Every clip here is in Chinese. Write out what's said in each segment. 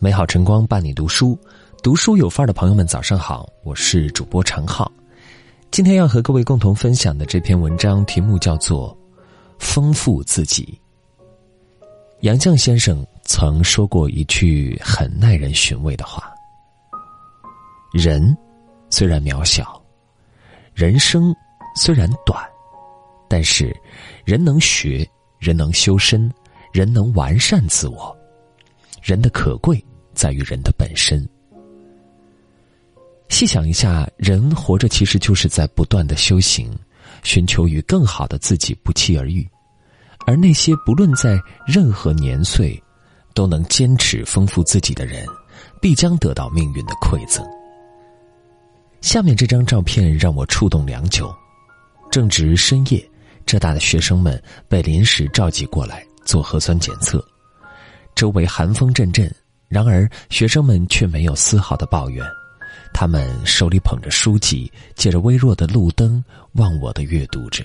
美好晨光伴你读书，读书有范儿的朋友们早上好，我是主播常浩。今天要和各位共同分享的这篇文章题目叫做丰富自己。杨绛先生曾说过一句很耐人寻味的话，人虽然渺小，人生虽然短，但是人能学，人能修身，人能完善自我。人的可贵在于人的本身。细想一下，人活着其实就是在不断的修行，寻求与更好的自己不期而遇。而那些不论在任何年岁都能坚持丰富自己的人，必将得到命运的馈赠。下面这张照片让我触动良久。正值深夜，浙大的学生们被临时召集过来做核酸检测，周围寒风阵阵，然而学生们却没有丝毫的抱怨，他们手里捧着书籍，借着微弱的路灯忘我地阅读着。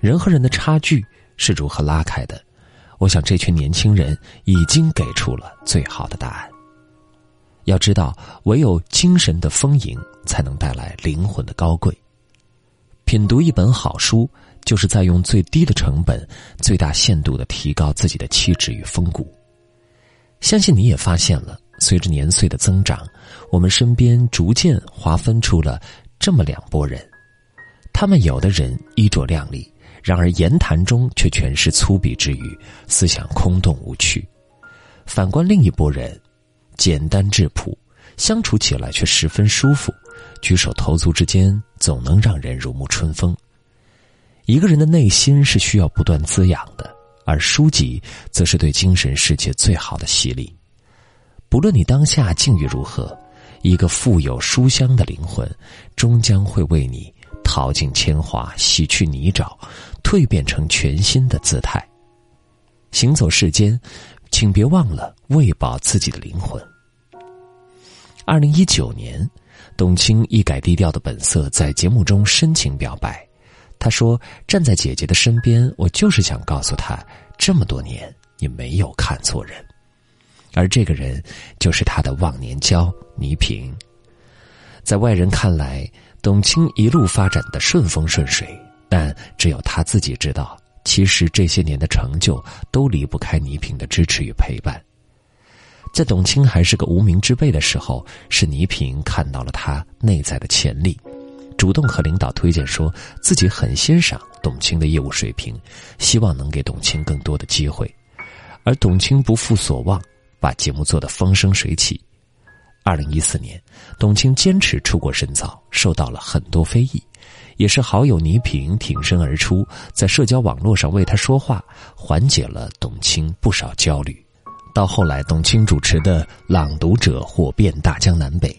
人和人的差距是如何拉开的？我想这群年轻人已经给出了最好的答案。要知道，唯有精神的丰盈，才能带来灵魂的高贵。品读一本好书，就是在用最低的成本，最大限度地提高自己的气质与风骨。相信你也发现了，随着年岁的增长，我们身边逐渐划分出了这么两拨人。他们有的人衣着靓丽，然而言谈中却全是粗鄙之语，思想空洞无趣。反观另一拨人，简单质朴，相处起来却十分舒服，举手投足之间总能让人如沐春风。一个人的内心是需要不断滋养的，而书籍则是对精神世界最好的洗礼。不论你当下境遇如何，一个富有书香的灵魂，终将会为你淘尽铅华，洗去泥沼，蜕变成全新的姿态。行走世间，请别忘了喂饱自己的灵魂。2019年，董卿一改低调的本色，在节目中深情表白。她说，站在姐姐的身边，我就是想告诉她，这么多年你没有看错人。而这个人就是她的忘年交倪萍。在外人看来，董卿一路发展的顺风顺水，但只有她自己知道，其实这些年的成就都离不开倪萍的支持与陪伴。在董卿还是个无名之辈的时候，是倪萍看到了她内在的潜力，主动和领导推荐说自己很欣赏董卿的业务水平，希望能给董卿更多的机会。而董卿不负所望，把节目做得风生水起。2014年，董卿坚持出国深造，受到了很多非议，也是好友倪萍挺身而出，在社交网络上为她说话，缓解了董卿不少焦虑。到后来，董卿主持的《朗读者》火遍大江南北，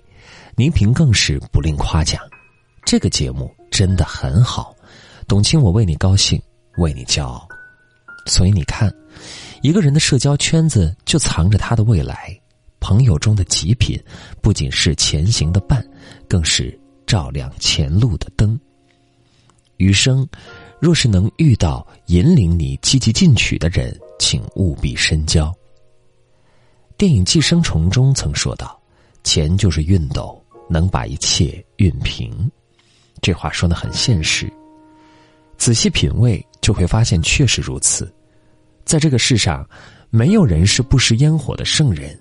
倪萍更是不吝夸奖，这个节目真的很好，董卿我为你高兴，为你骄傲。所以你看，一个人的社交圈子就藏着他的未来，朋友中的极品不仅是前行的伴，更是照亮前路的灯。余生若是能遇到引领你积极进取的人，请务必深交。电影《寄生虫》中曾说道，钱就是熨斗，能把一切熨平。这话说得很现实，仔细品味就会发现确实如此。在这个世上，没有人是不食烟火的圣人，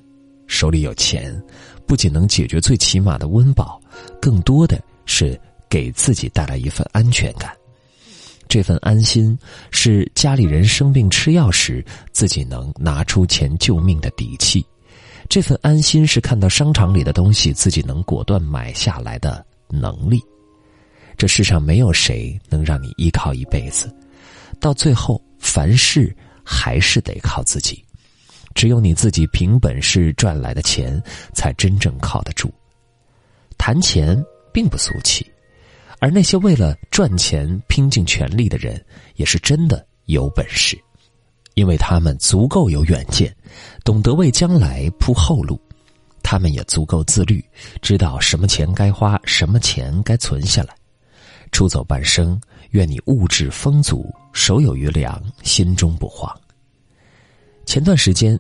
手里有钱不仅能解决最起码的温饱，更多的是给自己带来一份安全感。这份安心是家里人生病吃药时自己能拿出钱救命的底气，这份安心是看到商场里的东西自己能果断买下来的能力。这世上没有谁能让你依靠一辈子，到最后凡事还是得靠自己，只有你自己凭本事赚来的钱才真正靠得住。谈钱并不俗气，而那些为了赚钱拼尽全力的人，也是真的有本事，因为他们足够有远见，懂得为将来铺后路。他们也足够自律，知道什么钱该花，什么钱该存下来。出走半生，愿你物质丰足，手有余粮，心中不慌。前段时间，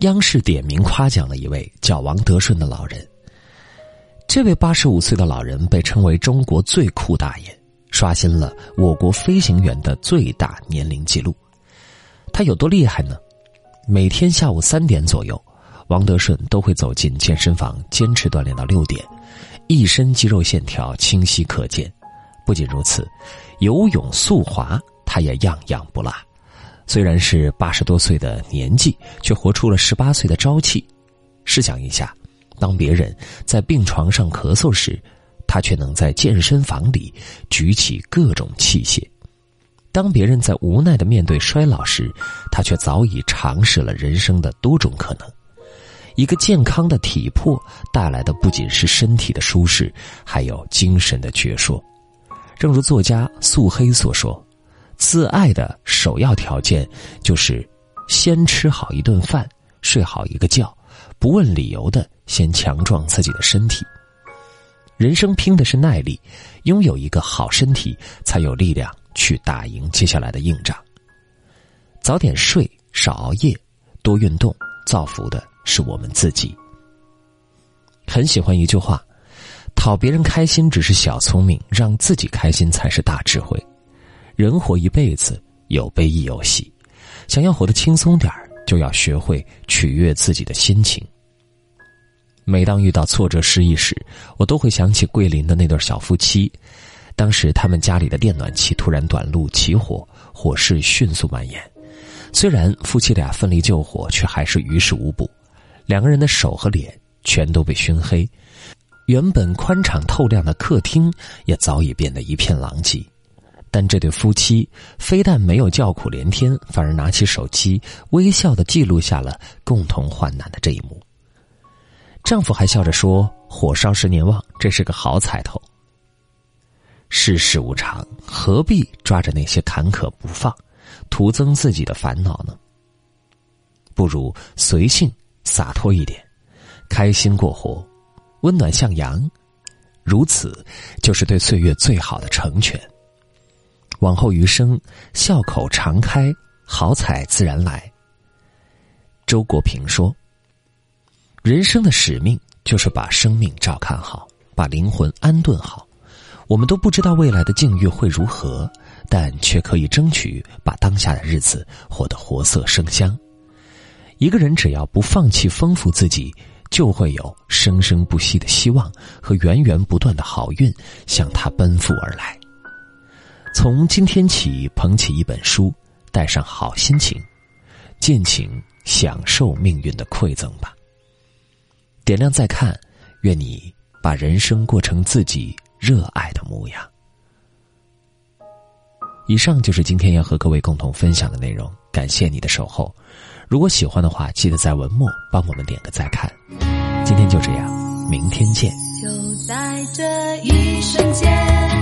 央视点名夸奖了一位叫王德顺的老人。这位85岁的老人被称为中国最酷大爷，刷新了我国飞行员的最大年龄记录。他有多厉害呢？每天下午3点左右，王德顺都会走进健身房，坚持锻炼到6点，一身肌肉线条清晰可见。不仅如此，游泳速滑他也样样不落。虽然是80多岁的年纪，却活出了18岁的朝气。试想一下，当别人在病床上咳嗽时，他却能在健身房里举起各种器械；当别人在无奈地面对衰老时，他却早已尝试了人生的多种可能。一个健康的体魄带来的不仅是身体的舒适，还有精神的矍铄。正如作家素黑所说，自爱的首要条件就是先吃好一顿饭，睡好一个觉，不问理由的先强壮自己的身体。人生拼的是耐力，拥有一个好身体才有力量去打赢接下来的硬仗。早点睡，少熬夜，多运动，造福的是我们自己。很喜欢一句话，讨别人开心只是小聪明，让自己开心才是大智慧。人活一辈子，有悲亦有喜，想要活得轻松点儿，就要学会取悦自己的心情。每当遇到挫折失意时，我都会想起桂林的那对小夫妻。当时他们家里的电暖气突然短路起火，火势迅速蔓延。虽然夫妻俩奋力救火，却还是于事无补，两个人的手和脸全都被熏黑，原本宽敞透亮的客厅也早已变得一片狼藉。但这对夫妻非但没有叫苦连天，反而拿起手机微笑地记录下了共同患难的这一幕。丈夫还笑着说，火烧10年旺，这是个好彩头。世事无常，何必抓着那些坎坷不放，徒增自己的烦恼呢？不如随性洒脱一点，开心过活，温暖向阳，如此就是对岁月最好的成全。往后余生，笑口常开，好彩自然来。周国平说，人生的使命就是把生命照看好，把灵魂安顿好。我们都不知道未来的境遇会如何，但却可以争取把当下的日子活得活色生香。一个人只要不放弃丰富自己，就会有生生不息的希望和源源不断的好运向他奔赴而来。从今天起，捧起一本书，带上好心情，尽情享受命运的馈赠吧。点亮再看，愿你把人生过成自己热爱的模样。以上就是今天要和各位共同分享的内容，感谢你的守候。如果喜欢的话，记得在文末帮我们点个再看。今天就这样，明天见。就在这一瞬间。